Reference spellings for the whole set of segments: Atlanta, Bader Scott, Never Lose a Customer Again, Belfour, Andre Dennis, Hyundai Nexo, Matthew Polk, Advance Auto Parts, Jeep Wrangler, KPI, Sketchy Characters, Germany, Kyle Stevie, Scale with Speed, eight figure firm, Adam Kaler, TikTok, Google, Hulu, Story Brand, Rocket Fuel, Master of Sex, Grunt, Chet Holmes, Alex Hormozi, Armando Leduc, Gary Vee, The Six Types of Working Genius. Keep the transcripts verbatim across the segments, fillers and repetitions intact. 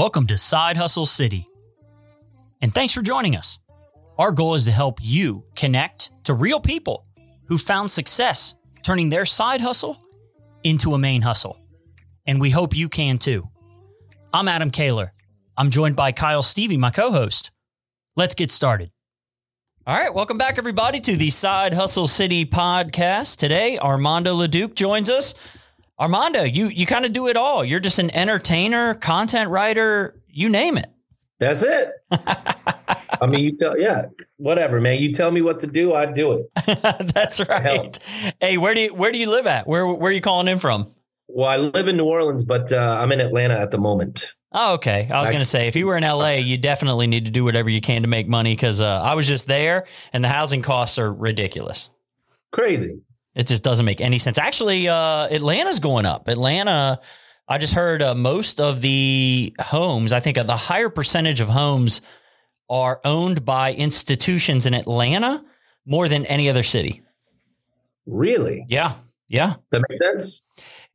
Welcome to Side Hustle City, and thanks for joining us. Our goal is to help you connect to real people who found success turning their side hustle into a main hustle, and we hope you can too. I'm Adam Kaler. I'm joined by Kyle Stevie, my co-host. Let's get started. All right, welcome back, everybody, to the Side Hustle City podcast. Today, Armando Leduc joins us. Armando, you you kind of do it all. You're just an entertainer, content writer, you name it. That's it. I mean, you tell, yeah, whatever, man. You tell me what to do, I do it. That's right. Hey, where do you where do you live at? Where where are you calling in from? Well, I live in New Orleans, but uh, I'm in Atlanta at the moment. Oh, okay. I was going to say, if you were in L A, you definitely need to do whatever you can to make money, because uh, I was just there, and the housing costs are ridiculous. Crazy. It just doesn't make any sense. Actually, uh, Atlanta's going up. Atlanta, I just heard uh, most of the homes, I think the higher percentage of homes are owned by institutions in Atlanta more than any other city. Really? Yeah. Yeah. That makes sense.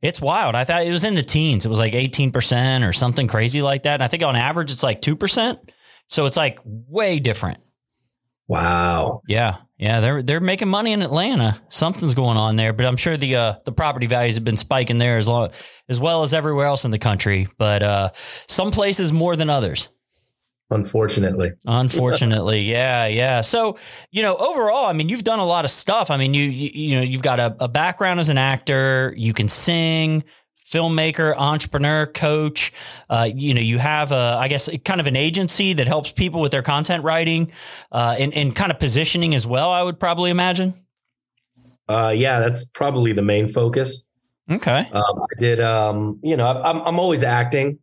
It's wild. I thought it was in the teens. It was like eighteen percent or something crazy like that. And I think on average, it's like two percent. So it's like way different. Wow. Yeah. Yeah. They're, they're making money in Atlanta. Something's going on there, but I'm sure the, uh, the property values have been spiking there as long as well as everywhere else in the country. But, uh, some places more than others. Unfortunately. Unfortunately. Yeah. Yeah. So, you know, overall, I mean, you've done a lot of stuff. I mean, you, you, you know, you've got a, a background as an actor, you can sing, filmmaker, entrepreneur, coach. Uh, you know, you have a, I guess, kind of an agency that helps people with their content writing, uh, and, and kind of positioning as well, I would probably imagine. Uh, yeah, that's probably the main focus. Okay. Um, I did, um, you know, I'm, I'm always acting.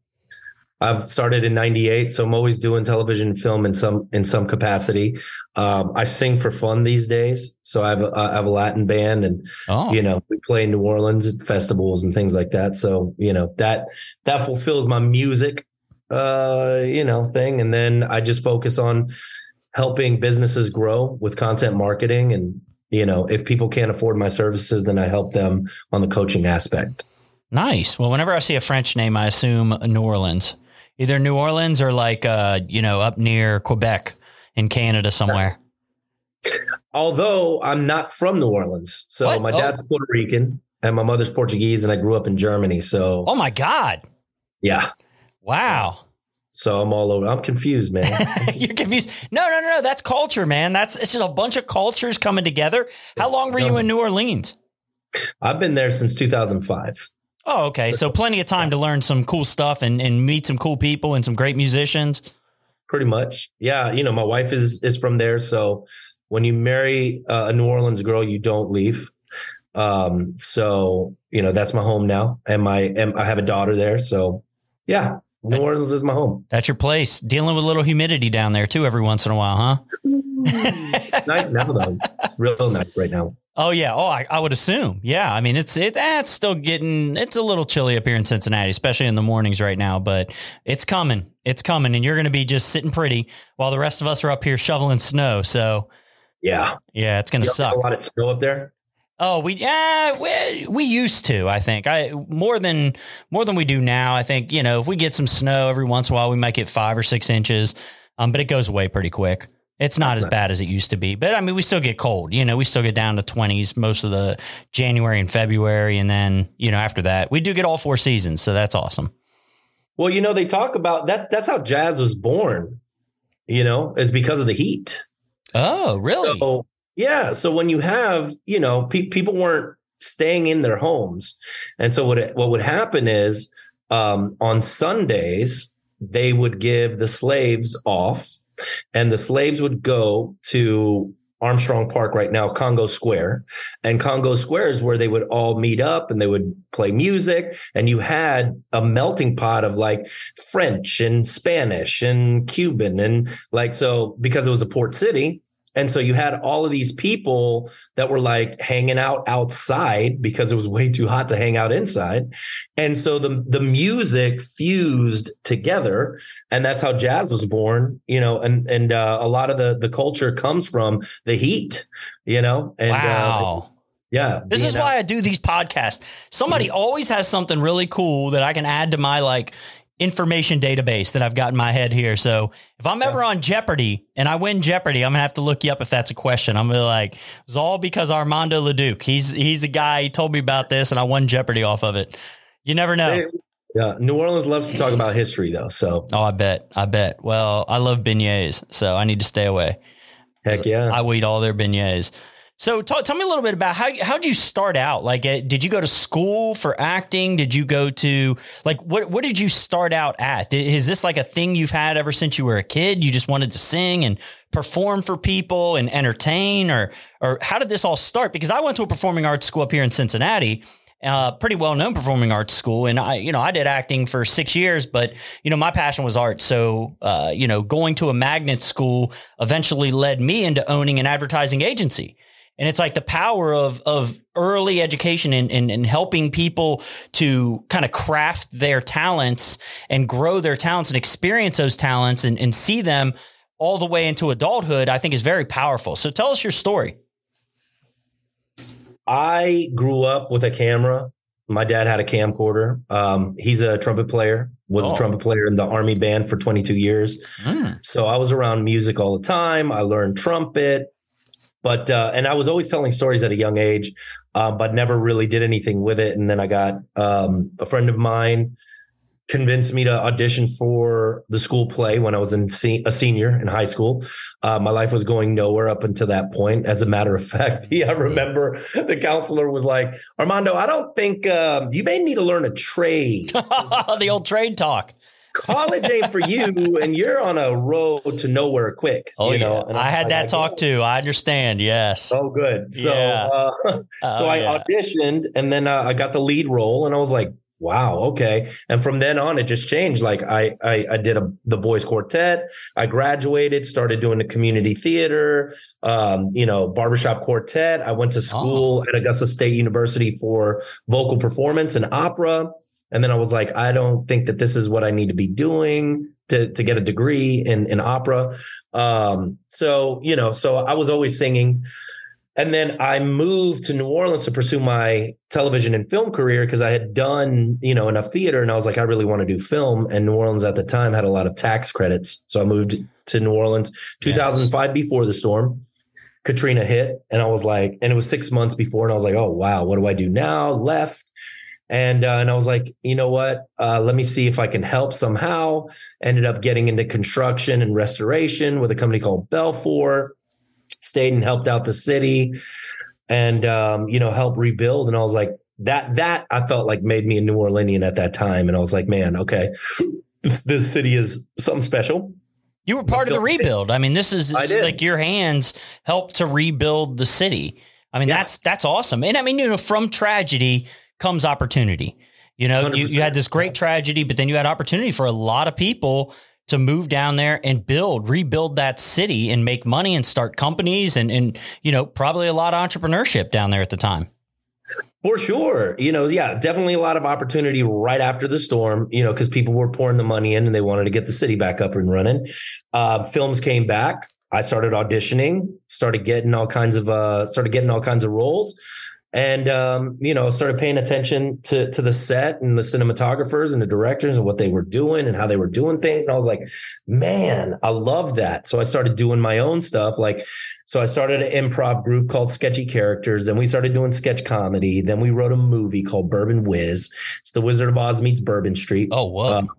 I've started in ninety-eight, so I'm always doing television, film in some in some capacity. Um, I sing for fun these days, so I have a, I have a Latin band, and oh. you know we play in New Orleans at festivals and things like that. So you know that that fulfills my music, uh, you know, thing. And then I just focus on helping businesses grow with content marketing, and you know if people can't afford my services, then I help them on the coaching aspect. Nice. Well, whenever I see a French name, I assume New Orleans. Either New Orleans or like, uh, you know, up near Quebec in Canada somewhere. Although I'm not from New Orleans. So what? my oh. dad's Puerto Rican and my mother's Portuguese, and I grew up in Germany. So. Oh, my God. Yeah. Wow. So I'm all over. I'm confused, man. You're confused. No, no, no, no. That's culture, man. That's it's just a bunch of cultures coming together. How long were you in New Orleans? I've been there since two thousand five. Oh, okay. So, so plenty of time yeah. to learn some cool stuff and, and meet some cool people and some great musicians. Pretty much. Yeah. You know, my wife is, is from there. So when you marry uh, a New Orleans girl, you don't leave. Um, so, you know, that's my home now. And my, and I have a daughter there. So yeah, New Orleans is my home. That's your place. Dealing with a little humidity down there too, every once in a while, huh? It's nice now though. It's real nice right now. Oh yeah. Oh, I, I would assume. Yeah. I mean, it's, it, eh, it's still getting, it's a little chilly up here in Cincinnati, especially in the mornings right now, but it's coming, it's coming. And you're going to be just sitting pretty while the rest of us are up here shoveling snow. So yeah, yeah, it's going to suck. A lot of snow up there. Oh, we, yeah, we, we used to, I think I more than, more than we do now. I think, you know, if we get some snow every once in a while, we might get five or six inches, um, but it goes away pretty quick. It's not That's as bad as it used to be, but I mean, we still get cold, you know, we still get down to twenties most of the January and February. And then, you know, after that we do get all four seasons. So that's awesome. Well, you know, they talk about that. That's how jazz was born, you know, is because of the heat. Oh, really? So, yeah. So when you have, you know, pe- people weren't staying in their homes. And so what, it, what would happen is um, on Sundays, they would give the slaves off. And the slaves would go to Armstrong Park right now, Congo Square. And Congo Square is where they would all meet up and they would play music. And you had a melting pot of like French and Spanish and Cuban and like so because it was a port city. And so you had all of these people that were like hanging out outside because it was way too hot to hang out inside. And so the, the music fused together, and that's how jazz was born, you know, and, and uh, a lot of the, the culture comes from the heat, you know? And, wow. Uh, yeah. This is out. why I do these podcasts. Somebody mm-hmm. always has something really cool that I can add to my like information database that I've got in my head here. So if I'm yeah. ever on Jeopardy and I win Jeopardy, I'm gonna have to look you up if that's a question. I'm gonna be like, it's all because Armando Leduc. He's he's a guy. He told me about this, and I won Jeopardy off of it. You never know. Yeah, New Orleans loves to talk about history, though. So oh, I bet, I bet. Well, I love beignets, so I need to stay away. Heck yeah, I will eat all their beignets. So talk, tell me a little bit about how, how'd you start out? Like, uh, did you go to school for acting? Did you go to like, what, what did you start out at? Did, is this like a thing you've had ever since you were a kid? You just wanted to sing and perform for people and entertain, or, or how did this all start? Because I went to a performing arts school up here in Cincinnati, uh, pretty well-known performing arts school. And I, you know, I did acting for six years, but you know, my passion was art. So, uh, you know, going to a magnet school eventually led me into owning an advertising agency. And it's like the power of of early education and, and, and helping people to kind of craft their talents and grow their talents and experience those talents and, and see them all the way into adulthood, I think is very powerful. So tell us your story. I grew up with a camera. My dad had a camcorder. Um, he's a trumpet player, was oh. a trumpet player in the Army band for twenty-two years. Mm. So I was around music all the time. I learned trumpet. But, uh, and I was always telling stories at a young age, uh, but never really did anything with it. And then I got, um, a friend of mine convinced me to audition for the school play when I was in se- a senior in high school. Uh, my life was going nowhere up until that point. As a matter of fact, yeah, I remember the counselor was like, Armando, I don't think, um, you may need to learn a trade. The old trade talk. College ain't for you, and you're on a road to nowhere quick. Oh, you know? Yeah. And I, I had I, that I, talk yeah. too. I understand. Yes. Oh, good. So, yeah. uh, so oh, I yeah. auditioned, and then uh, I got the lead role, and I was like, wow, okay. And from then on, it just changed. Like I, I, I did a, the boys quartet. I graduated, started doing the community theater, um, you know, barbershop quartet. I went to school oh. at Augusta State University for vocal performance and opera. And then I was like, I don't think that this is what I need to be doing to, to get a degree in, in opera. Um, so, you know, so I was always singing. And then I moved to New Orleans to pursue my television and film career because I had done, you know, enough theater. And I was like, I really want to do film. And New Orleans at the time had a lot of tax credits. So I moved to New Orleans, two thousand five yes. before the storm. Katrina hit. And I was like, and it was six months before. And I was like, oh, wow, what do I do now? Left. And uh, and I was like, you know what, uh, let me see if I can help somehow. Ended up getting into construction and restoration with a company called Belfour, stayed and helped out the city and, um, you know, helped rebuild. And I was like, that, that I felt like made me a New Orleanian at that time. And I was like, man, okay, this, this city is something special. You were part of the rebuild. I mean, this is like your hands helped to rebuild the city. I mean, yeah. that's, that's awesome. And I mean, you know, from tragedy comes opportunity. You know, you, you had this great tragedy, but then you had opportunity for a lot of people to move down there and build, rebuild that city and make money and start companies. And, and, you know, probably a lot of entrepreneurship down there at the time. For sure. You know, yeah, definitely a lot of opportunity right after the storm, you know, because people were pouring the money in and they wanted to get the city back up and running. Uh, films came back. I started auditioning, started getting all kinds of, uh, started getting all kinds of roles. And, um, you know, started paying attention to, to the set and the cinematographers and the directors and what they were doing and how they were doing things. And I was like, man, I love that. So I started doing my own stuff. Like, so I started an improv group called Sketchy Characters. Then we started doing sketch comedy. Then we wrote a movie called Bourbon Whiz. It's The Wizard of Oz meets Bourbon Street. Oh, wow. Um,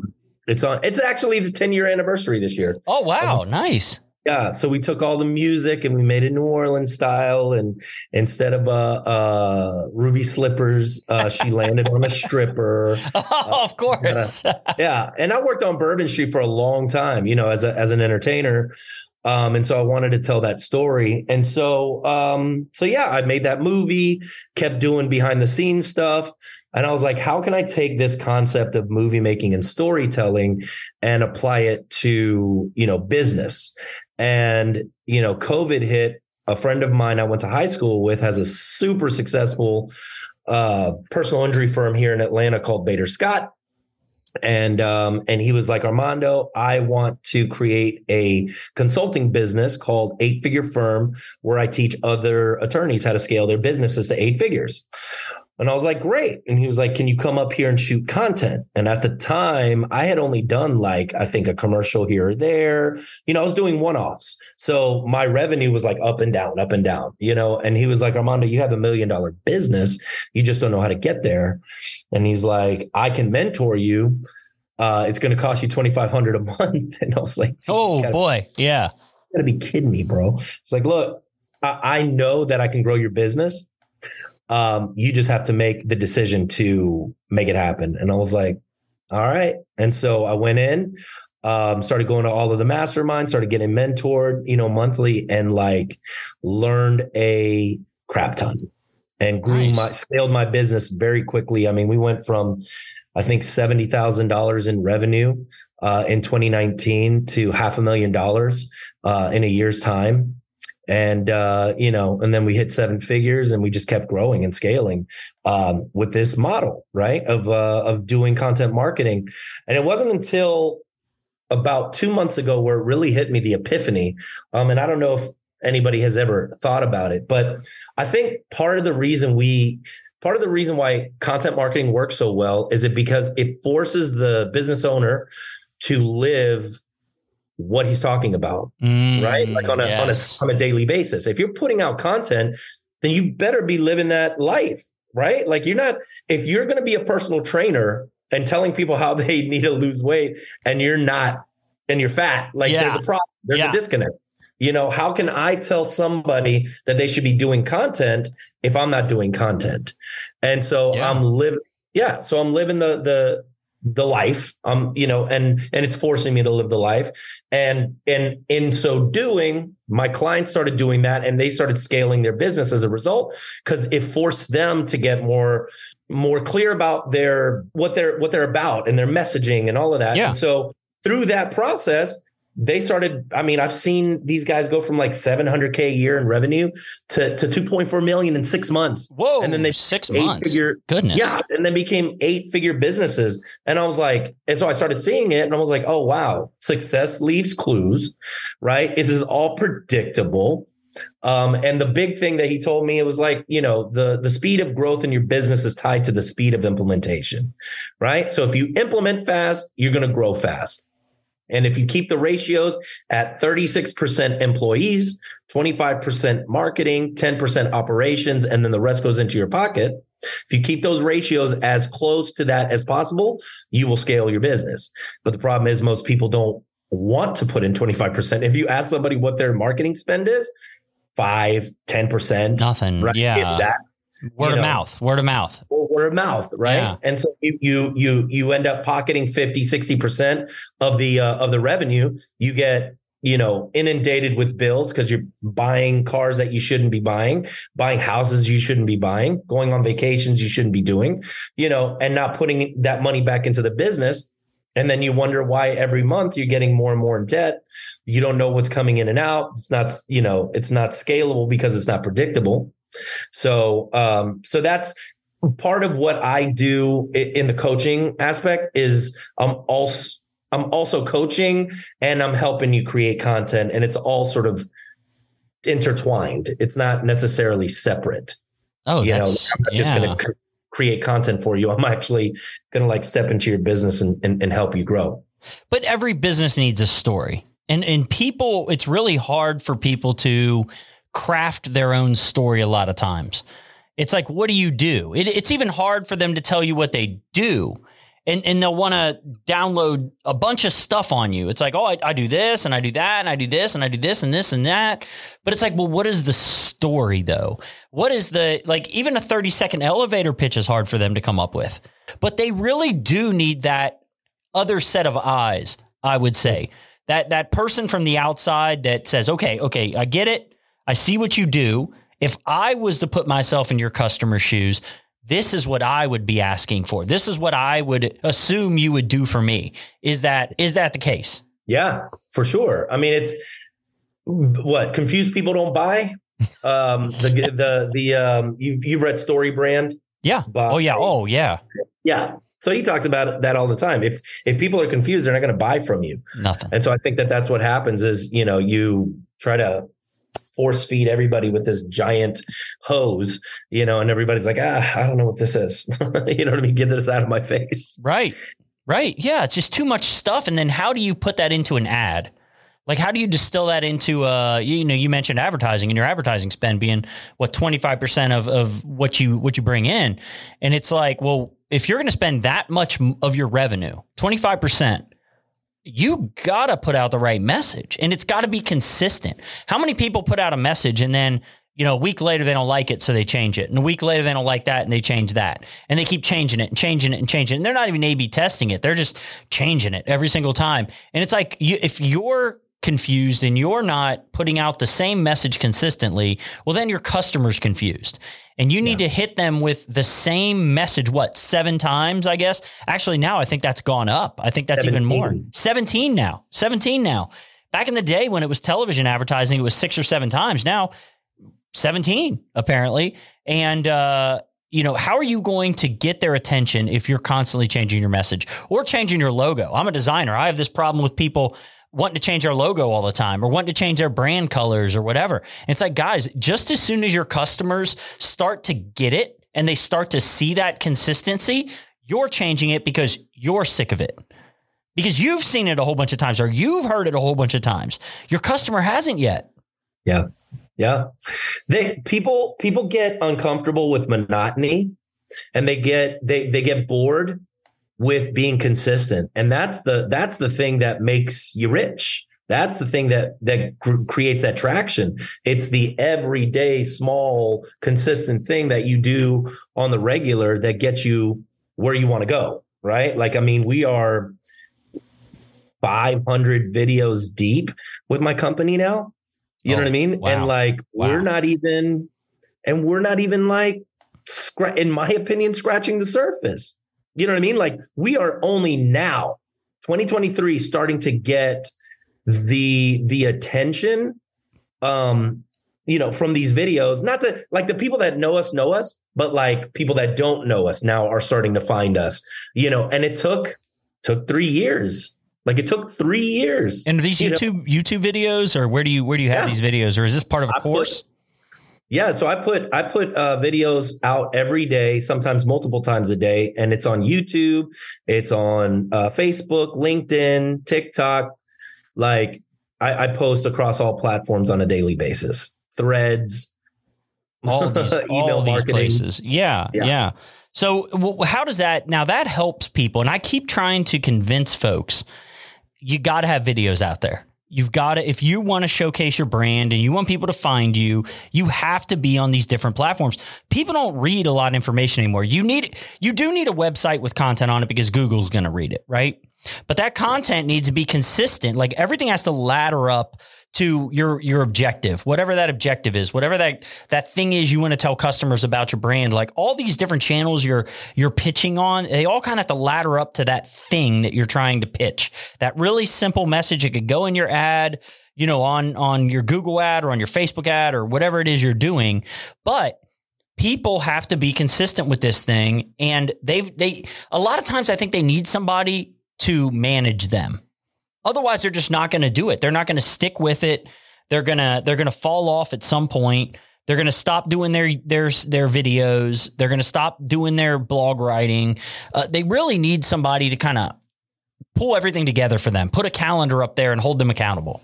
it's on. It's actually the ten year anniversary this year. Oh, wow. Um, nice. Yeah. So we took all the music and we made it New Orleans style. And instead of uh, uh, ruby slippers, uh, she landed on a stripper. Oh, of course. Uh, yeah. And I worked on Bourbon Street for a long time, you know, as a, as an entertainer. Um, and so I wanted to tell that story. And so, um, so yeah, I made that movie, kept doing behind the scenes stuff. And I was like, how can I take this concept of movie making and storytelling and apply it to, you know, business? And, you know, COVID hit. A friend of mine I went to high school with has a super successful uh, personal injury firm here in Atlanta called Bader Scott. And um, and he was like, Armando, I want to create a consulting business called Eight Figure Firm, where I teach other attorneys how to scale their businesses to eight figures. And I was like, great. And he was like, can you come up here and shoot content? And at the time, I had only done like, I think a commercial here or there. You know, I was doing one-offs. So my revenue was like up and down, up and down, you know? And he was like, Armando, you have a million dollar business. You just don't know how to get there. And he's like, I can mentor you. Uh, it's going to cost you twenty-five hundred dollars a month. And I was like, oh boy. Be, yeah. You gotta be kidding me, bro. It's like, look, I, I know that I can grow your business. Um, you just have to make the decision to make it happen. And I was like, all right. And so I went in, um, started going to all of the masterminds, started getting mentored, you know, monthly, and like learned a crap ton and grew nice. my, scaled my business very quickly. I mean, we went from, I think seventy thousand dollars in revenue, uh, in twenty nineteen to half a million dollars, uh, in a year's time. And, uh, you know, and then we hit seven figures and we just kept growing and scaling, um, with this model, right. Of, uh, of doing content marketing. And it wasn't until about two months ago where it really hit me, the epiphany. Um, and I don't know if anybody has ever thought about it, but I think part of the reason we, part of the reason why content marketing works so well is it because it forces the business owner to live what he's talking about, mm, right? Like on a, yes. on a on a daily basis. If you're putting out content, then you better be living that life, right? Like you're not, if you're going to be a personal trainer and telling people how they need to lose weight and you're not, and you're fat, like yeah. there's a problem, there's yeah. a disconnect. You know, how can I tell somebody that they should be doing content if I'm not doing content? And so yeah. I'm living, yeah. So I'm living the, the, the life, um, you know, and, and it's forcing me to live the life. And, and in so doing, my clients started doing that and they started scaling their business as a result, because it forced them to get more, more clear about their, what they're, what they're about and their messaging and all of that. Yeah. And so through that process, they started, I mean, I've seen these guys go from like seven hundred K a year in revenue to, to two point four million in six months. Whoa. And then they six months. Figure, Goodness. Yeah. And then became eight figure businesses. And I was like, and so I started seeing it and I was like, oh, wow. Success leaves clues, right? This is all predictable. Um, and the big thing that he told me, it was like, you know, the, the speed of growth in your business is tied to the speed of implementation, right? So if you implement fast, you're going to grow fast. And if you keep the ratios at thirty-six percent employees, twenty-five percent marketing, ten percent operations, and then the rest goes into your pocket. If you keep those ratios as close to that as possible, you will scale your business. But the problem is most people don't want to put in twenty-five percent. If you ask somebody what their marketing spend is, five, ten percent. Nothing. Right? Yeah. It's that. Word you of know, mouth, word of mouth, word of mouth. Right. Yeah. And so you, you, you, you end up pocketing fifty, sixty percent of the, uh, of the revenue. You get, you know, inundated with bills because you're buying cars that you shouldn't be buying, buying houses you shouldn't be buying, going on vacations you shouldn't be doing, you know, and not putting that money back into the business. And then you wonder why every month you're getting more and more in debt. You don't know what's coming in and out. It's not, you know, it's not scalable because it's not predictable. So, um, so that's part of what I do in the coaching aspect is I'm also, I'm also coaching and I'm helping you create content, and it's all sort of intertwined. It's not necessarily separate. Oh, you that's, know, I'm yeah. just going to c- create content for you. I'm actually going to like step into your business and, and, and help you grow. But every business needs a story, and, and people, it's really hard for people to craft their own story a lot of times. It's like, what do you do? It, it's even hard for them to tell you what they do. And and they'll want to download a bunch of stuff on you. It's like, oh, I, I do this and I do that and I do this and I do this and this and that. But it's like, well, what is the story though? What is the, like even a thirty second elevator pitch is hard for them to come up with, but they really do need that other set of eyes. I would say that that person from the outside that says, okay, okay, I get it. I see what you do. If I was to put myself in your customer's shoes, this is what I would be asking for. This is what I would assume you would do for me. Is that, is that the case? Yeah, for sure. I mean, it's what confused people don't buy. Um, the, the, the, um, you, you've read Story Brand. Yeah. By, oh yeah. Oh yeah. Yeah. So he talks about that all the time. If, if people are confused, they're not going to buy from you. Nothing. And so I think that that's what happens is, you know, you try to force feed everybody with this giant hose, you know, and everybody's like, ah, I don't know what this is. You know what I mean? Get this out of my face. Right. Right. Yeah. It's just too much stuff. And then how do you put that into an ad? Like, how do you distill that into, uh, you know, you mentioned advertising and your advertising spend being what, twenty-five percent of, of what you, what you bring in. And it's like, well, if you're going to spend that much of your revenue, twenty-five percent, you got to put out the right message and it's got to be consistent. How many people put out a message and then, you know, a week later, they don't like it, so they change it. And a week later, they don't like that, and they change that. And they keep changing it and changing it and changing it. And they're not even A B testing it. They're just changing it every single time. And it's like, you, if you're confused and you're not putting out the same message consistently, well, then your customer's confused. And you need yeah. to hit them with the same message, what, seven times, I guess? Actually, now I think that's gone up. I think that's seventeen even more. seventeen now. seventeen now. Back in the day when it was television advertising, it was six or seven times. Now, seventeen apparently. And, uh, you know, how are you going to get their attention if you're constantly changing your message or changing your logo? I'm a designer. I have this problem with people wanting to change their logo all the time or wanting to change their brand colors or whatever. And it's like, guys, just as soon as your customers start to get it and they start to see that consistency, you're changing it because you're sick of it. Because you've seen it a whole bunch of times or you've heard it a whole bunch of times. Your customer hasn't yet. Yeah. Yeah. They people people get uncomfortable with monotony and they get they they get bored with being consistent. And that's the that's the thing that makes you rich. That's the thing that that cr- creates that traction. It's the everyday small consistent thing that you do on the regular that gets you where you want to go, right? Like, I mean, we are five hundred videos deep with my company now. You know oh, what I mean? Wow. And like, wow. we're not even, and we're not even like, scra- in my opinion, scratching the surface. You know what I mean? Like, we are only now, twenty twenty-three, starting to get the, the attention, um, you know, from these videos, not to like the people that know us, know us, but like people that don't know us now are starting to find us, you know, and it took, took three years. Like it took three years. And these you YouTube know, YouTube videos, or where do you where do you have yeah. these videos, or is this part of a I course? Put, yeah, so I put I put uh, videos out every day, sometimes multiple times a day, and it's on YouTube, it's on uh, Facebook, LinkedIn, TikTok. Like I, I post across all platforms on a daily basis, Threads, all these email all these marketing places. Yeah, yeah. yeah. So w- how does that now? That helps people, and I keep trying to convince folks. You got to have videos out there. You've got to, if you want to showcase your brand and you want people to find you, you have to be on these different platforms. People don't read a lot of information anymore. You need, you do need a website with content on it because Google's going to read it, right? But that content needs to be consistent. Like everything has to ladder up to your, your objective, whatever that objective is, whatever that, that thing is you want to tell customers about your brand, like all these different channels you're, you're pitching on, they all kind of have to ladder up to that thing that you're trying to pitch. That really simple message. It could go in your ad, you know, on, on your Google ad or on your Facebook ad or whatever it is you're doing, but people have to be consistent with this thing. And they've, they, a lot of times I think they need somebody to manage them. Otherwise, they're just not going to do it. They're not going to stick with it. They're going to they're going to fall off at some point. They're going to stop doing their their their videos. They're going to stop doing their blog writing. Uh, they really need somebody to kind of pull everything together for them, put a calendar up there and hold them accountable.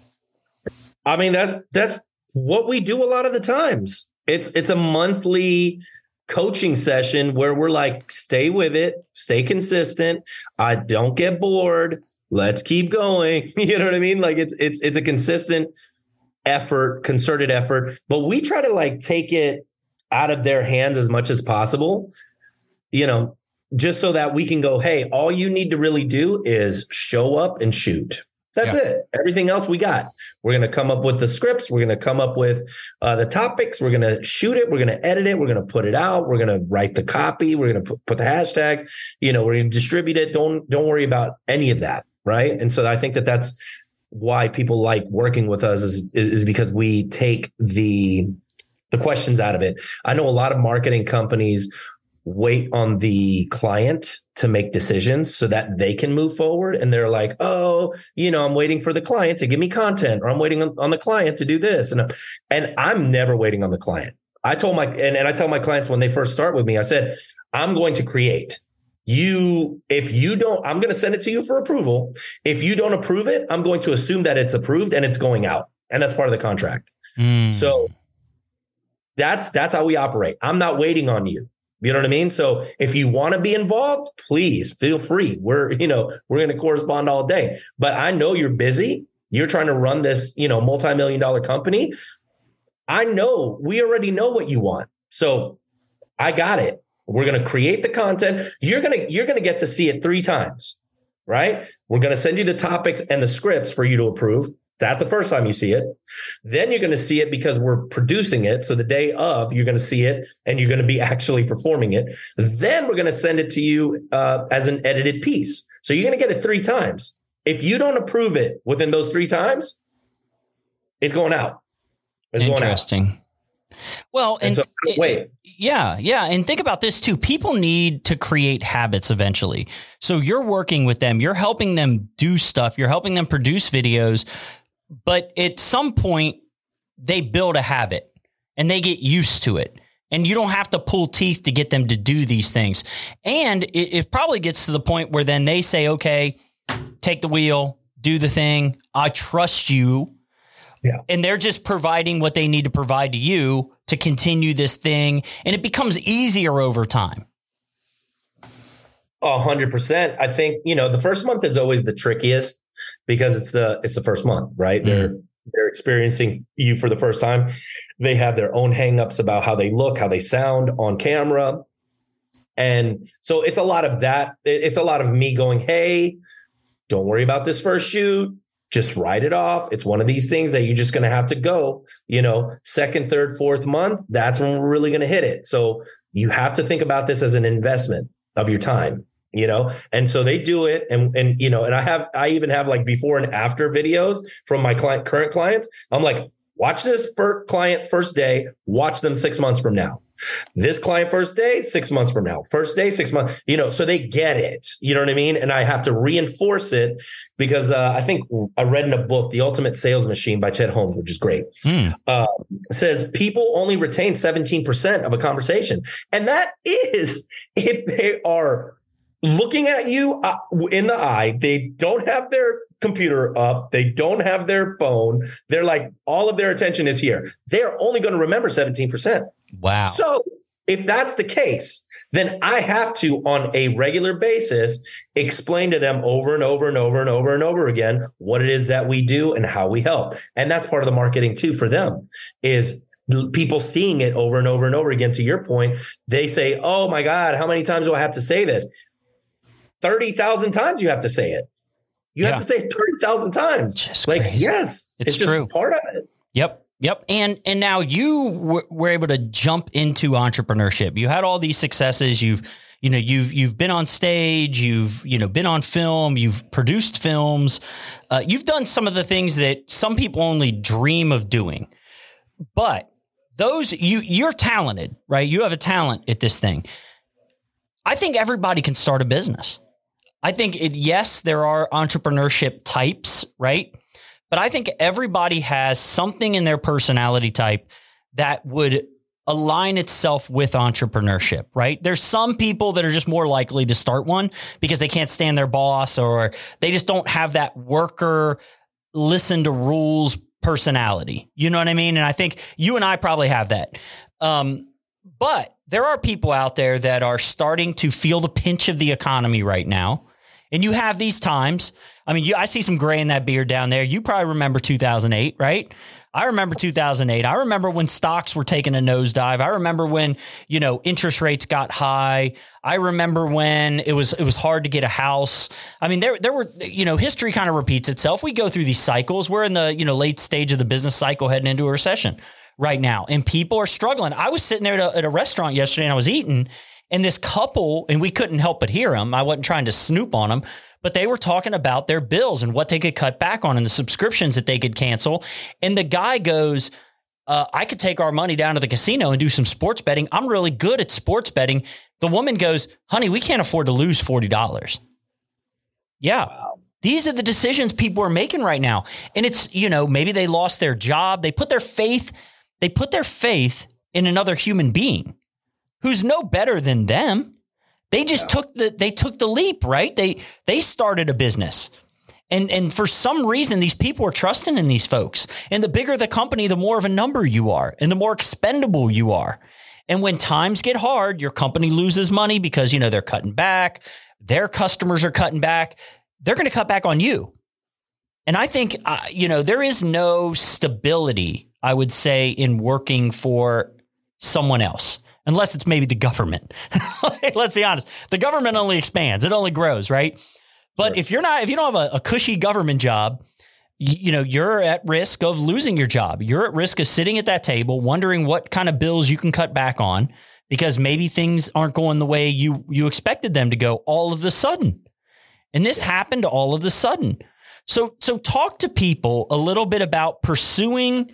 I mean, that's that's what we do a lot of the times. It's it's a monthly coaching session where we're like, stay with it, stay consistent. I don't get bored. Let's keep going. You know what I mean? Like it's, it's, it's a consistent effort, concerted effort, but we try to like take it out of their hands as much as possible, you know, just so that we can go, hey, all you need to really do is show up and shoot. That's yeah. it. Everything else we got. We're going to come up with the scripts. We're going to come up with uh, the topics. We're going to shoot it. We're going to edit it. We're going to put it out. We're going to write the copy. We're going to put, put the hashtags, you know, we're going to distribute it. Don't, don't worry about any of that. Right. And so I think that that's why people like working with us is, is, is because we take the, the questions out of it. I know a lot of marketing companies wait on the client to make decisions so that they can move forward. And they're like, oh, you know, I'm waiting for the client to give me content, or I'm waiting on, on the client to do this. And, and I'm never waiting on the client. I told my, and, and I tell my clients when they first start with me, I said, I'm going to create you. If you don't, I'm going to send it to you for approval. If you don't approve it, I'm going to assume that it's approved and it's going out. And that's part of the contract. Mm. So that's, that's how we operate. I'm not waiting on you. You know what I mean? So if you want to be involved, please feel free. We're, you know, we're going to correspond all day, but I know you're busy. You're trying to run this, you know, multi-million dollar company. I know we already know what you want. So I got it. We're going to create the content. You're going to, you're going to get to see it three times, right? We're going to send you the topics and the scripts for you to approve. That's the first time you see it. Then you're going to see it because we're producing it. So the day of, you're going to see it and you're going to be actually performing it. Then we're going to send it to you uh, as an edited piece. So you're going to get it three times. If you don't approve it within those three times, it's going out. It's going out. Interesting. Well, and, and so, it, wait. Yeah. Yeah. And think about this too. People need to create habits eventually. So you're working with them, you're helping them do stuff, you're helping them produce videos. But at some point, they build a habit and they get used to it. And you don't have to pull teeth to get them to do these things. And it, it probably gets to the point where then they say, okay, take the wheel, do the thing. I trust you. Yeah. And they're just providing what they need to provide to you to continue this thing. And it becomes easier over time. A hundred percent. I think, you know, the first month is always the trickiest. Because it's the it's the first month, right? Mm. They're they're experiencing you for the first time. They have their own hangups about how they look, how they sound on camera. And so it's a lot of that. It's a lot of me going, hey, don't worry about this first shoot. Just write it off. It's one of these things that you're just going to have to go, you know, second, third, fourth month. That's when we're really going to hit it. So you have to think about this as an investment of your time. You know, and so they do it. And, and, you know, and I have, I even have like before and after videos from my client, current clients. I'm like, watch this first client first day, watch them six months from now. This client first day, six months from now, first day, six months, you know, so they get it, you know what I mean? And I have to reinforce it because uh, I think I read in a book, The Ultimate Sales Machine by Chet Holmes, which is great, mm. uh, says people only retain seventeen percent of a conversation. And that is if they are looking at you in the eye, they don't have their computer up. They don't have their phone. They're like, all of their attention is here. They're only going to remember seventeen percent. Wow. So if that's the case, then I have to, on a regular basis, explain to them over and over and over and over and over again what it is that we do and how we help. And that's part of the marketing too for them is people seeing it over and over and over again. To your point, they say, oh my God, how many times do I have to say this? thirty thousand times you have to say it. You yeah. have to say it thirty thousand times. Just like, crazy. Yes, it's, it's just true. Part of it. Yep. Yep. And, and now you w- were able to jump into entrepreneurship. You had all these successes. You've, you know, you've, you've been on stage, you've, you know, been on film, you've produced films. Uh, you've done some of the things that some people only dream of doing, but those you, you're talented, right? You have a talent at this thing. I think everybody can start a business. I think, it, yes, there are entrepreneurship types, right? But I think everybody has something in their personality type that would align itself with entrepreneurship, right? There's some people that are just more likely to start one because they can't stand their boss or they just don't have that worker, listen to rules personality. You know what I mean? And I think you and I probably have that. Um, but there are people out there that are starting to feel the pinch of the economy right now. And you have these times. I mean, you, I see some gray in that beard down there. You probably remember two thousand eight, right? I remember two thousand eight. I remember when stocks were taking a nosedive. I remember when, you know, interest rates got high. I remember when it was it was hard to get a house. I mean, there there were, you know, history kind of repeats itself. We go through these cycles. We're in the, you know, late stage of the business cycle heading into a recession right now. And people are struggling. I was sitting there at a, at a restaurant yesterday and I was eating and this couple, and we couldn't help but hear them. I wasn't trying to snoop on them, but they were talking about their bills and what they could cut back on and the subscriptions that they could cancel. And the guy goes, uh, I could take our money down to the casino and do some sports betting. I'm really good at sports betting. The woman goes, honey, we can't afford to lose forty dollars. Yeah. Wow. These are the decisions people are making right now. And it's, you know, maybe they lost their job. They put their faith, they put their faith in another human being who's no better than them. They just yeah. took the, they took the leap, right? They, they started a business. And and for some reason, these people are trusting in these folks. And the bigger the company, the more of a number you are and the more expendable you are. And when times get hard, your company loses money because, you know, they're cutting back. Their customers are cutting back. They're going to cut back on you. And I think, uh, you know, there is no stability, I would say, in working for someone else, unless it's maybe the government. Let's be honest. The government only expands. It only grows, right? But sure. if you're not, if you don't have a, a cushy government job, you, you know, you're at risk of losing your job. You're at risk of sitting at that table, wondering what kind of bills you can cut back on because maybe things aren't going the way you, you expected them to go all of the sudden. And this yeah. happened all of the sudden. So, so talk to people a little bit about pursuing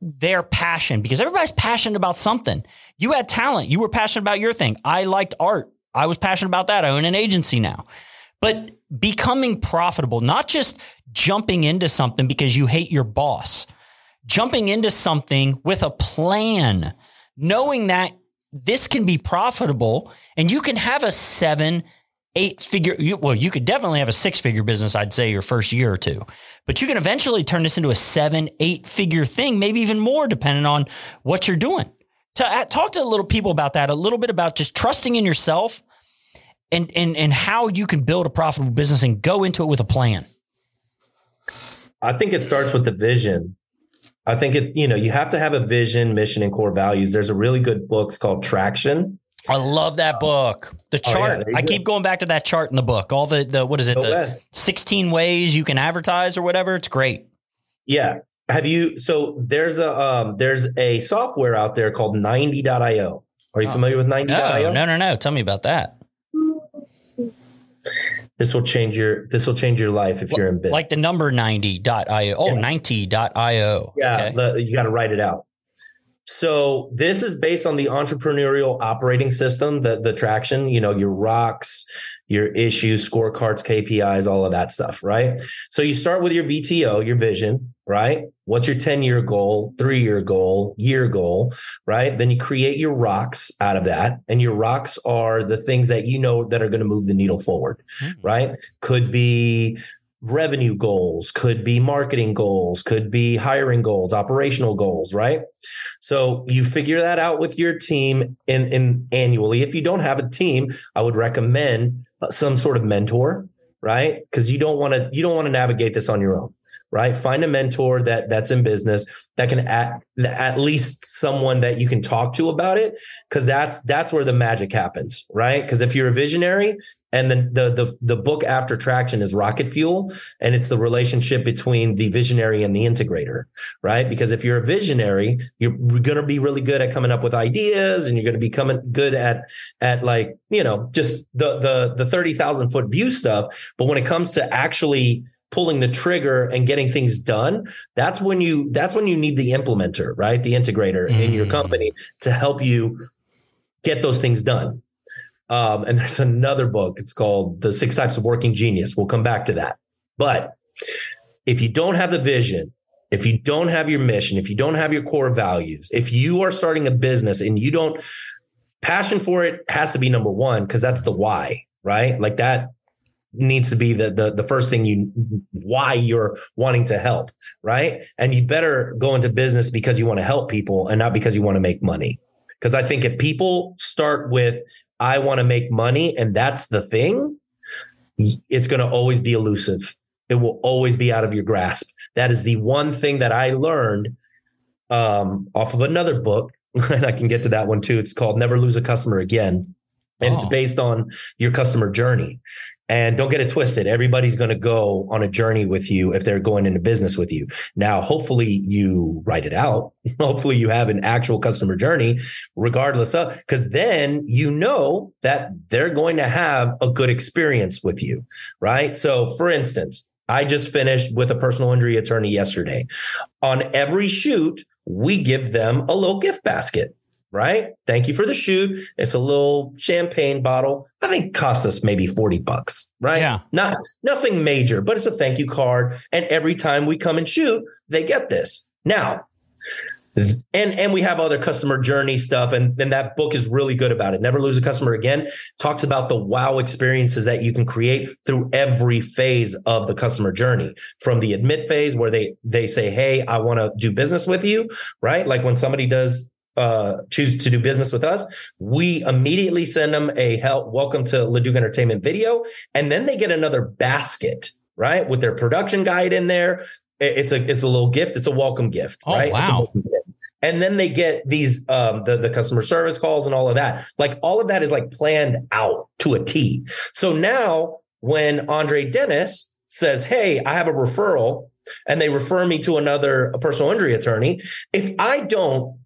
their passion, because everybody's passionate about something. You had talent. You were passionate about your thing. I liked art. I was passionate about that. I own an agency now. But becoming profitable, not just jumping into something because you hate your boss, jumping into something with a plan, knowing that this can be profitable and you can have a seven, eight figure. You, well, you could definitely have a six figure business, I'd say, your first year or two, but you can eventually turn this into a seven, eight figure thing, maybe even more depending on what you're doing. To, talk to little people about that, a little bit about just trusting in yourself. And, and and how you can build a profitable business and go into it with a plan. I think it starts with the vision. I think it, you know, you have to have a vision, mission, and core values. There's a really good book called Traction. I love that book. The chart. Oh, yeah, I go. keep going back to that chart in the book. All the, the what is it? Go the West. sixteen ways you can advertise or whatever. It's great. Yeah. Have you, so there's a, um, there's a software out there called ninety dot i o. Are you oh, familiar with ninety dot i o? No, no, no. Tell me about that. This will change your, this will change your life if you're in business. Like the number ninety dot i o. Oh, yeah. ninety dot i o. Yeah. Okay. The, you got to write it out. So this is based on the entrepreneurial operating system, the, the Traction, you know, your rocks, your issues, scorecards, K P Is, all of that stuff. Right. So you start with your V T O, your vision, right? What's your ten year goal, three year goal, year goal, right? Then you create your rocks out of that. And your rocks are the things that you know that are going to move the needle forward, mm-hmm. right? Could be revenue goals, could be marketing goals, could be hiring goals, operational goals, right? So you figure that out with your team in, in annually. If you don't have a team, I would recommend some sort of mentor, right? Because you don't want to, you don't want to navigate this on your own, right? Find a mentor that that's in business that can at, at least someone that you can talk to about it. Cause that's, that's where the magic happens, right? Cause if you're a visionary, and then the, the, the book after Traction is Rocket Fuel. And it's the relationship between the visionary and the integrator, right? Because if you're a visionary, you're going to be really good at coming up with ideas and you're going to be coming good at, at like, you know, just the, the, the thirty thousand foot view stuff. But when it comes to actually pulling the trigger and getting things done, that's when you, that's when you need the implementer, right? The integrator mm. in your company to help you get those things done. Um, and there's another book. It's called The Six Types of Working Genius. We'll come back to that. But if you don't have the vision, if you don't have your mission, if you don't have your core values, if you are starting a business and you don't, passion for it has to be number one, because that's the why, right? Like that needs to be the, the, the first thing you, why you're wanting to help, right? And you better go into business because you want to help people and not because you want to make money. Because I think if people start with, I want to make money, and that's the thing, it's going to always be elusive. It will always be out of your grasp. That is the one thing that I learned um, off of another book, and I can get to that one too. It's called Never Lose a Customer Again, and oh. it's based on your customer journey. And don't get it twisted. Everybody's going to go on a journey with you if they're going into business with you. Now, hopefully you write it out. Hopefully you have an actual customer journey regardless of, because then you know that they're going to have a good experience with you, right? So for instance, I just finished with a personal injury attorney yesterday. On every shoot, we give them a little gift basket. right? Thank you for the shoot. It's a little champagne bottle. I think it cost us maybe forty bucks, right? Yeah. Not nothing major, but it's a thank you card. And every time we come and shoot, they get this. Now, and and we have other customer journey stuff. And, and that book is really good about it. Never Lose a Customer Again talks about the wow experiences that you can create through every phase of the customer journey, from the admit phase where they they say, hey, I want to do business with you, right? Like when somebody does Uh, choose to do business with us, we immediately send them a help, welcome to Leduc Entertainment video. And then they get another basket, right? With their production guide in there. It's a, it's a little gift. It's a welcome gift, oh, right? Wow. It's a gift. And then they get these, um, the, the customer service calls and all of that. Like all of that is like planned out to a T. So now when Andre Dennis says, hey, I have a referral, and they refer me to another a personal injury attorney, if I don't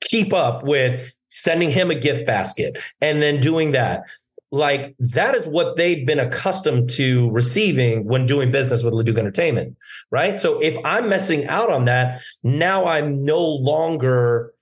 keep up with sending him a gift basket and then doing that, like that is what they've been accustomed to receiving when doing business with Leduc Entertainment, right? So if I'm messing out on that, now I'm no longer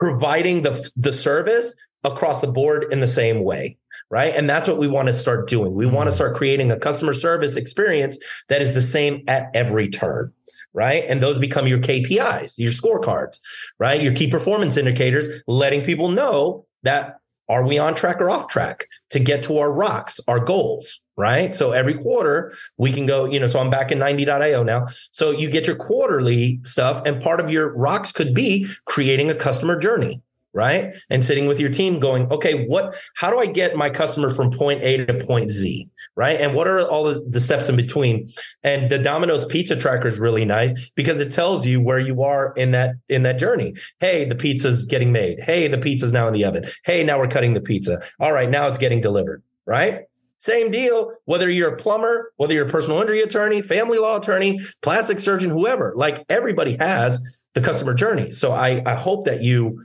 providing the, the service across the board in the same way, right? And that's what we want to start doing. We want to start creating a customer service experience that is the same at every turn, right? And those become your K P Is, your scorecards, right? Your key performance indicators, letting people know that are we on track or off track to get to our rocks, our goals, right? So every quarter we can go, you know, so I'm back in ninety dot i o now. So you get your quarterly stuff, and part of your rocks could be creating a customer journey, right? And sitting with your team going, okay, what, how do I get my customer from point A to point Z, right? And what are all the steps in between? And the Domino's pizza tracker is really nice because it tells you where you are in that, in that journey. Hey, the pizza's getting made. Hey, the pizza's now in the oven. Hey, now we're cutting the pizza. All right, now it's getting delivered, right? Same deal, whether you're a plumber, whether you're a personal injury attorney, family law attorney, plastic surgeon, whoever, like everybody has the customer journey. So I, I hope that you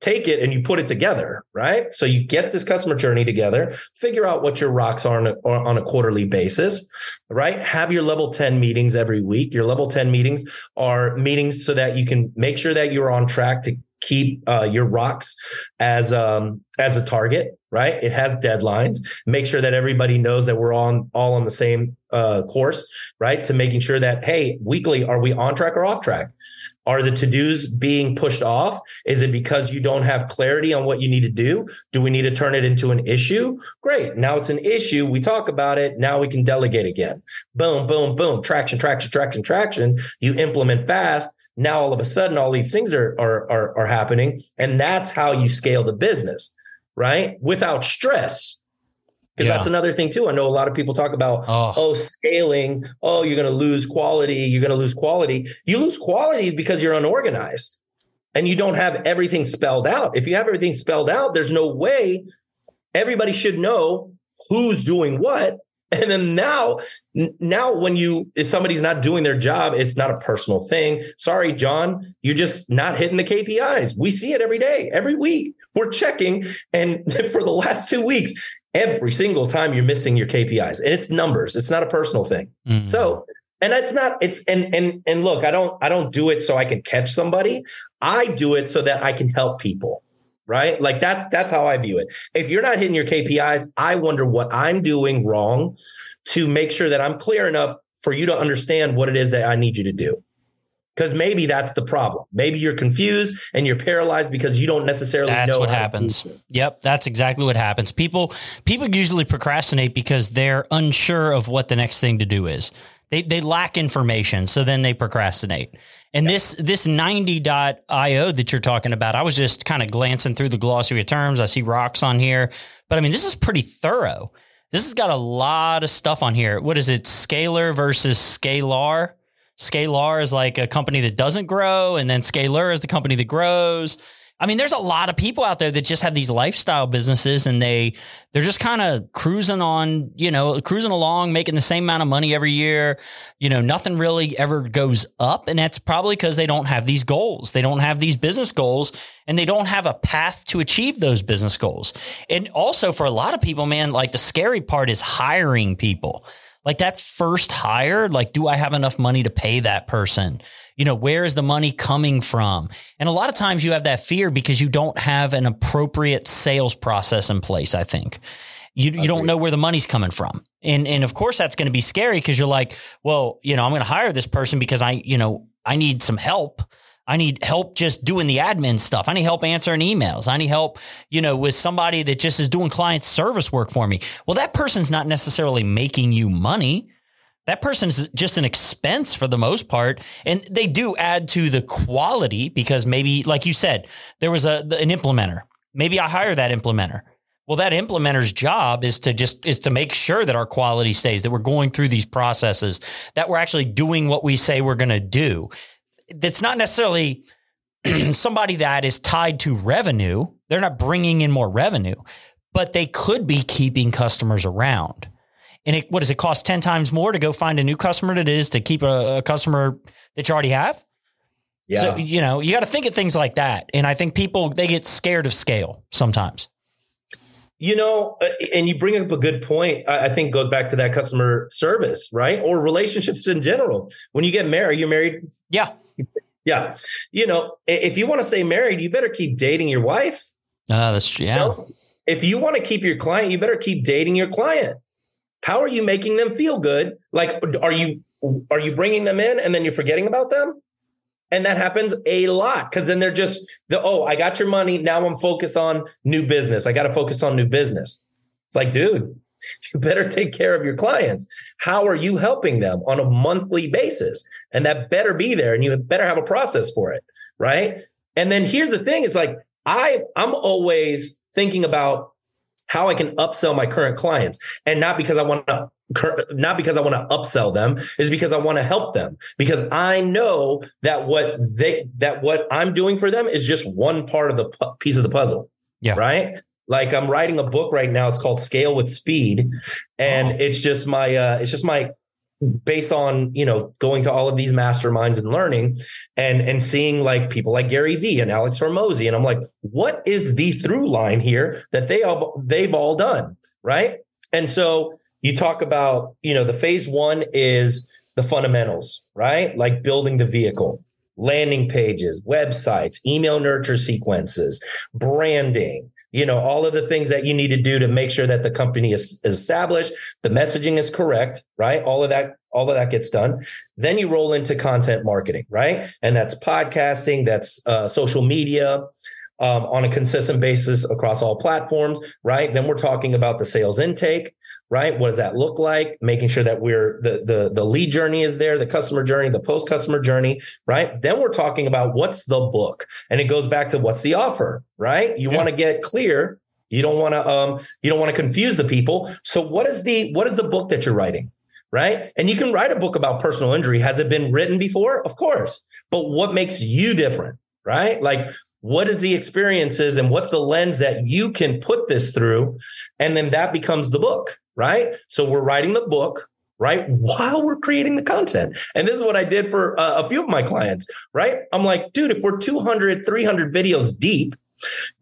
take it and you put it together, right? So you get this customer journey together, figure out what your rocks are on a, on a quarterly basis, right? Have your level ten meetings every week. Your level ten meetings are meetings so that you can make sure that you're on track to keep uh, your rocks as um, as a target, right? It has deadlines. Make sure that everybody knows that we're on all on the same uh, course, right? To making sure that, hey, weekly, are we on track or off track? Are the to-dos being pushed off? Is it because you don't have clarity on what you need to do? Do we need to turn it into an issue? Great. Now it's an issue. We talk about it. Now we can delegate again. Boom, boom, boom. Traction, traction, traction, traction. You implement fast. Now all of a sudden, all these things are, are, are, are happening. And that's how you scale the business, right? Without stress. Because yeah. That's another thing too. I know a lot of people talk about, oh, oh scaling. Oh, you're going to lose quality. You're going to lose quality. You lose quality because you're unorganized and you don't have everything spelled out. If you have everything spelled out, there's no way everybody should know who's doing what. And then now, now when you, if somebody's not doing their job, it's not a personal thing. Sorry, John, you're just not hitting the K P Is. We see it every day, every week. We're checking. And for the last two weeks, every single time you're missing your K P Is, and it's numbers. It's not a personal thing. Mm-hmm. So, and that's not, it's, and, and, and look, I don't, I don't do it so I can catch somebody. I do it so that I can help people. Right? Like that's, that's how I view it. If you're not hitting your K P Is, I wonder what I'm doing wrong to make sure that I'm clear enough for you to understand what it is that I need you to do. Because maybe that's the problem. Maybe you're confused and you're paralyzed because you don't necessarily know. That's what happens. Yep. That's exactly what happens. People, people usually procrastinate because they're unsure of what the next thing to do is. They, they lack information. So then they procrastinate. And yeah. this this ninety dot i o that you're talking about, I was just kind of glancing through the glossary of terms. I see rocks on here. But I mean, this is pretty thorough. This has got a lot of stuff on here. What is it? Scalar versus scalar. Scalar is like a company that doesn't grow. And then scalar is the company that grows. I mean, there's a lot of people out there that just have these lifestyle businesses and they they're just kind of cruising on, you know, cruising along, making the same amount of money every year. You know, nothing really ever goes up. And that's probably because they don't have these goals. They don't have these business goals and they don't have a path to achieve those business goals. And also for a lot of people, man, like the scary part is hiring people. Like that first hire, like, do I have enough money to pay that person? You know, where is the money coming from? And a lot of times you have that fear because you don't have an appropriate sales process in place, I think. You you don't know where the money's coming from. And and of course that's going to be scary because you're like, well, you know, I'm going to hire this person because I, you know, I need some help. I need help just doing the admin stuff. I need help answering emails. I need help, you know, with somebody that just is doing client service work for me. Well, that person's not necessarily making you money. That person is just an expense for the most part. And they do add to the quality because maybe, like you said, there was a an implementer. Maybe I hire that implementer. Well, that implementer's job is to just is to make sure that our quality stays, that we're going through these processes, that we're actually doing what we say we're going to do. That's not necessarily somebody that is tied to revenue. They're not bringing in more revenue, but they could be keeping customers around. And it, what does it cost ten times more to go find a new customer than it is to keep a, a customer that you already have? Yeah. So, you know, you got to think of things like that. And I think people, they get scared of scale sometimes. You know, and you bring up a good point, I think goes back to that customer service, right? Or relationships in general. When you get married, you're married. Yeah. Yeah. You know, if you want to stay married, you better keep dating your wife. Uh, that's true. Yeah. You know, if you want to keep your client, you better keep dating your client. How are you making them feel good? Like, are you are you bringing them in and then you're forgetting about them? And that happens a lot because then they're just the, oh, I got your money. Now I'm focused on new business. I got to focus on new business. It's like, dude, you better take care of your clients. How are you helping them on a monthly basis? And that better be there and you better have a process for it. Right. And then here's the thing. It's like, I, I'm always thinking about how I can upsell my current clients and not because I want to Not because I want to upsell them, is because I want to help them, because I know that what they that what I'm doing for them is just one part of the pu- piece of the puzzle. Yeah. Right. Like I'm writing a book right now. It's called Scale with Speed. And oh. it's just my uh, it's just my based on, you know, going to all of these masterminds and learning and and seeing like people like Gary Vee and Alex Hormozi. And I'm like, what is the through line here that they all they've all done? Right. And so you talk about, you know, the phase one is the fundamentals, right? Like building the vehicle, landing pages, websites, email nurture sequences, branding, you know, all of the things that you need to do to make sure that the company is established, the messaging is correct, right? All of that, all of that gets done. Then you roll into content marketing, right? And that's podcasting, that's uh, social media, Um, on a consistent basis across all platforms, right? Then we're talking about the sales intake, right? What does that look like? Making sure that we're the the the lead journey is there, the customer journey, the post-customer journey, right? Then we're talking about what's the book, and it goes back to what's the offer, right? You yeah. want to get clear. You don't want to um you don't want to confuse the people. So what is the what is the book that you're writing? Right. And you can write a book about personal injury. Has it been written before? Of course. But what makes you different? Right? Like, what is the experiences and what's the lens that you can put this through? And then that becomes the book, right? So we're writing the book, right? While we're creating the content. And this is what I did for uh, a few of my clients, right? I'm like, dude, if we're two hundred, three hundred videos deep,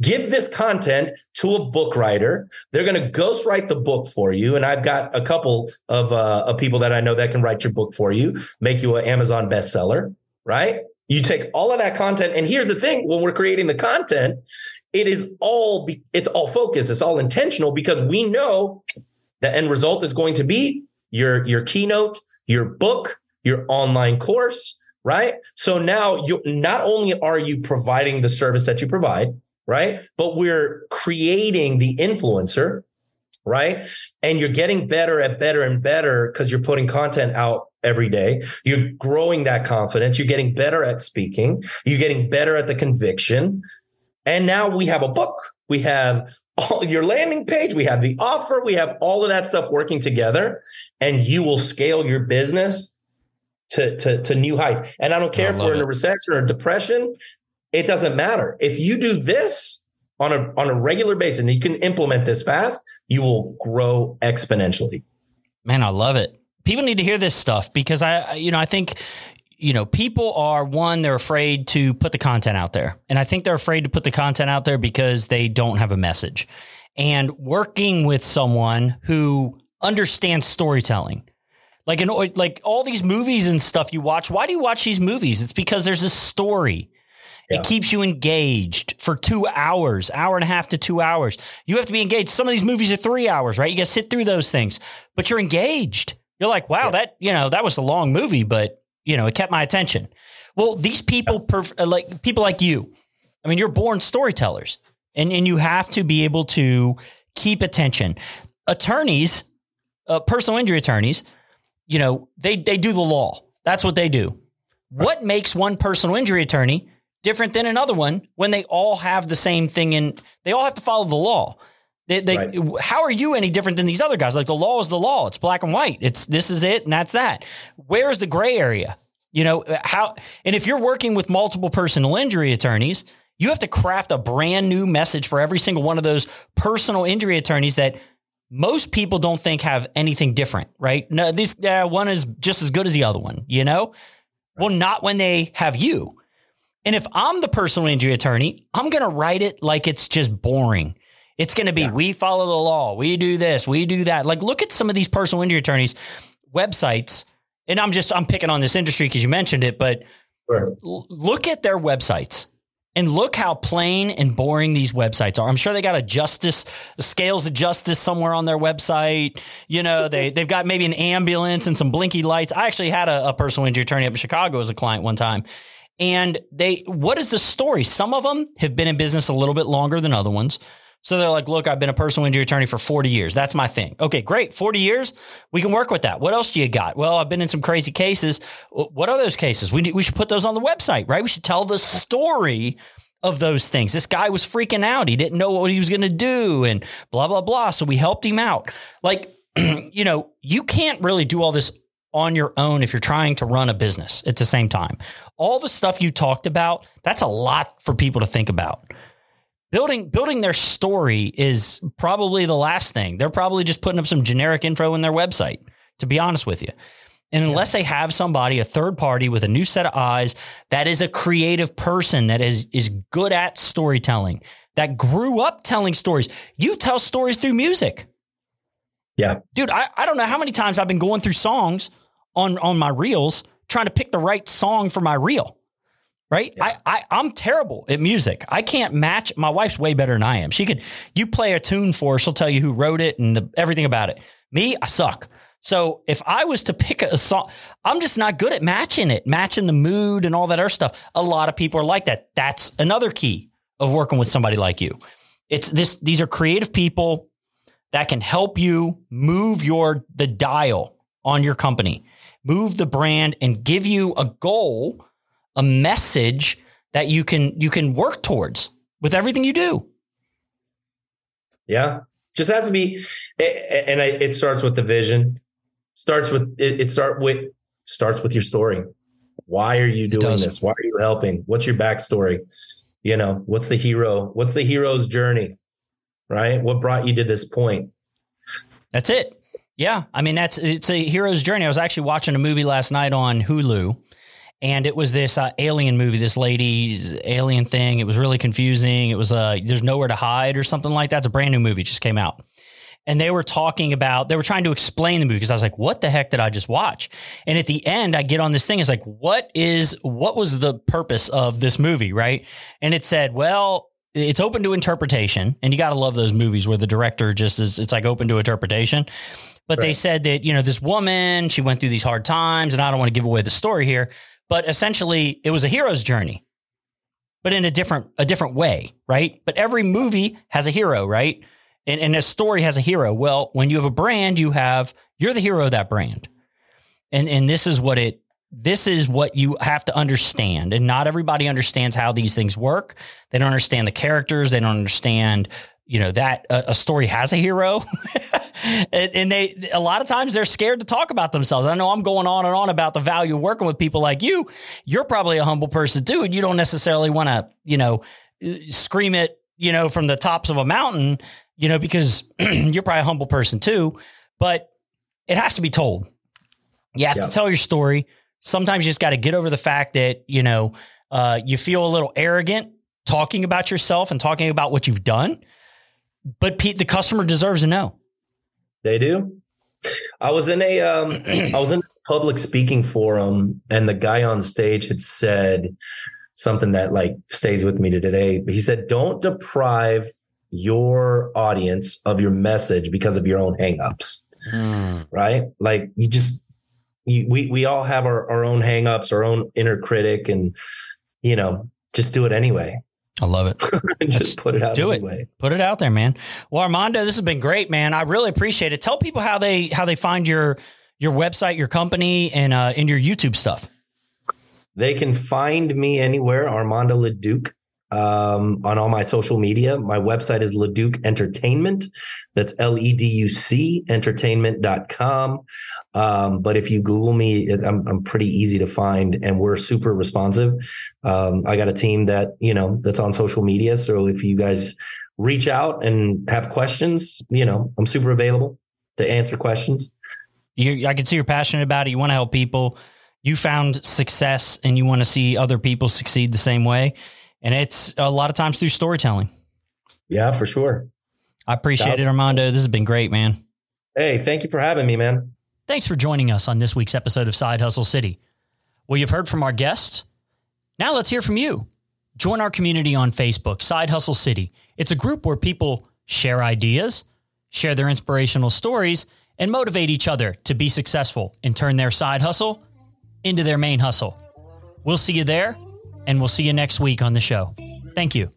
give this content to a book writer. They're going to ghostwrite the book for you. And I've got a couple of, uh, of people that I know that can write your book for you, make you an Amazon bestseller, right? You take all of that content, and here's the thing: when we're creating the content, it is all be, it's all focused, it's all intentional, because we know the end result is going to be your your keynote, your book, your online course, right? So now you not only are you providing the service that you provide, right, but we're creating the influencer, right? And you're getting better at better and better because you're putting content out every day. You're growing that confidence. You're getting better at speaking. You're getting better at the conviction. And now we have a book. We have all your landing page. We have the offer. We have all of that stuff working together, and you will scale your business to, to, to new heights. And I don't care I if we're it. in a recession or depression. It doesn't matter. If you do this on a, on a regular basis and you can implement this fast, you will grow exponentially. Man, I love it. People need to hear this stuff because I, you know, I think, you know, people are one, they're afraid to put the content out there. And I think they're afraid to put the content out there because they don't have a message. And working with someone who understands storytelling, Like, an, like all these movies and stuff you watch. Why do you watch these movies? It's because there's a story. Yeah. It keeps you engaged for two hours, hour and a half to two hours. You have to be engaged. Some of these movies are three hours, right? You got to sit through those things, but you're engaged. You're like, wow, yeah. that, you know, that was a long movie, but you know, it kept my attention. Well, these people, yeah. perf- like people like you, I mean, you're born storytellers and, and you have to be able to keep attention. Attorneys, uh, personal injury attorneys, you know, they, they do the law. That's what they do. What makes one personal injury attorney different than another one when they all have the same thing and they all have to follow the law? They, they, right. How are you any different than these other guys? Like, the law is the law. It's black and white. It's this is it. And that's that. Where's the gray area? You know, how, and if you're working with multiple personal injury attorneys, you have to craft a brand new message for every single one of those personal injury attorneys that most people don't think have anything different, right? No, this uh, one is just as good as the other one, you know? Right. Well, not when they have you. And if I'm the personal injury attorney, I'm going to write it like it's just boring. It's going to be, yeah. we follow the law. We do this. We do that. Like, look at some of these personal injury attorneys' websites. And I'm just, I'm picking on this industry because you mentioned it, but sure. l- look at their websites. And look how plain and boring these websites are. I'm sure they got a justice, scales of justice somewhere on their website. You know, they, they've got maybe an ambulance and some blinky lights. I actually had a, a personal injury attorney up in Chicago as a client one time. And they, what is the story? Some of them have been in business a little bit longer than other ones. So they're like, look, I've been a personal injury attorney for forty years. That's my thing. Okay, great. forty years. We can work with that. What else do you got? Well, I've been in some crazy cases. What are those cases? We we should put those on the website, right? We should tell the story of those things. This guy was freaking out. He didn't know what he was going to do and blah, blah, blah. So we helped him out. Like, you know, you can't really do all this on your own if you're trying to run a business at the same time. All the stuff you talked about, that's a lot for people to think about. Building building their story is probably the last thing. They're probably just putting up some generic info in their website, to be honest with you. And unless yeah. they have somebody, a third party with a new set of eyes, that is a creative person that is is good at storytelling, that grew up telling stories. You tell stories through music. Yeah. Dude, I, I don't know how many times I've been going through songs on, on my reels, trying to pick the right song for my reel. Right. Yeah. I, I, I'm terrible at music. I can't match. My wife's way better than I am. She could, you play a tune for her, she'll tell you who wrote it and the, everything about it. Me, I suck. So if I was to pick a, a song, I'm just not good at matching it, matching the mood and all that other stuff. A lot of people are like that. That's another key of working with somebody like you. It's this, these are creative people that can help you move your, the dial on your company, move the brand and give you a goal, a message that you can, you can work towards with everything you do. Yeah. Just has to be. And I, it starts with the vision, starts with, it, it start with, starts with your story. Why are you doing this? Why are you helping? What's your backstory? You know, what's the hero? What's the hero's journey? Right? What brought you to this point? That's it. Yeah. I mean, that's, it's a hero's journey. I was actually watching a movie last night on Hulu. And it was this uh, alien movie, this lady's alien thing. It was really confusing. It was uh, There's Nowhere to Hide or something like that. It's a brand new movie, just came out. And they were talking about, they were trying to explain the movie because I was like, what the heck did I just watch? And at the end, I get on this thing. It's like, what is, what was the purpose of this movie, right? And it said, well, it's open to interpretation. And you got to love those movies where the director just is, it's like open to interpretation. But right. They said that, you know, this woman, she went through these hard times, and I don't want to give away the story here. But essentially, it was a hero's journey, but in a different a different way, right? But every movie has a hero, right? And, and a story has a hero. Well, when you have a brand, you have you're the hero of that brand, and and this is what it this is what you have to understand. And not everybody understands how these things work. They don't understand the characters. They don't understand, you know, that a, a story has a hero. And they, a lot of times they're scared to talk about themselves. I know I'm going on and on about the value of working with people like you. You're probably a humble person too. And you don't necessarily want to, you know, scream it, you know, from the tops of a mountain, you know, because you're probably a humble person too, but it has to be told. You have yeah. to tell your story. Sometimes you just got to get over the fact that, you know, uh, you feel a little arrogant talking about yourself and talking about what you've done, but Pete, the customer deserves to know. They do. I was in a um, I was in this public speaking forum, and the guy on stage had said something that like stays with me to today. He said, "Don't deprive your audience of your message because of your own hangups." Mm. Right? Like you just you, we we all have our, our own hangups, our own inner critic, and you know, just do it anyway. I love it. Just Let's put it out. Do anyway. it. Put it out there, man. Well, Armando, this has been great, man. I really appreciate it. Tell people how they how they find your your website, your company, and uh, and your YouTube stuff. They can find me anywhere, Armando Leduc, um, on all my social media. My website is Leduc Entertainment. That's L E D U C entertainment dot com. Um, but if you Google me, I'm, I'm pretty easy to find, and we're super responsive. Um, I got a team that, you know, that's on social media. So if you guys reach out and have questions, you know, I'm super available to answer questions. You, I can see you're passionate about it. You want to help people. You found success and you want to see other people succeed the same way. And it's a lot of times through storytelling. Yeah, for sure. I appreciate it, Armando. This has been great, man. Hey, thank you for having me, man. Thanks for joining us on this week's episode of Side Hustle City. Well, you've heard from our guests. Now let's hear from you. Join our community on Facebook, Side Hustle City. It's a group where people share ideas, share their inspirational stories, and motivate each other to be successful and turn their side hustle into their main hustle. We'll see you there, and we'll see you next week on the show. Thank you.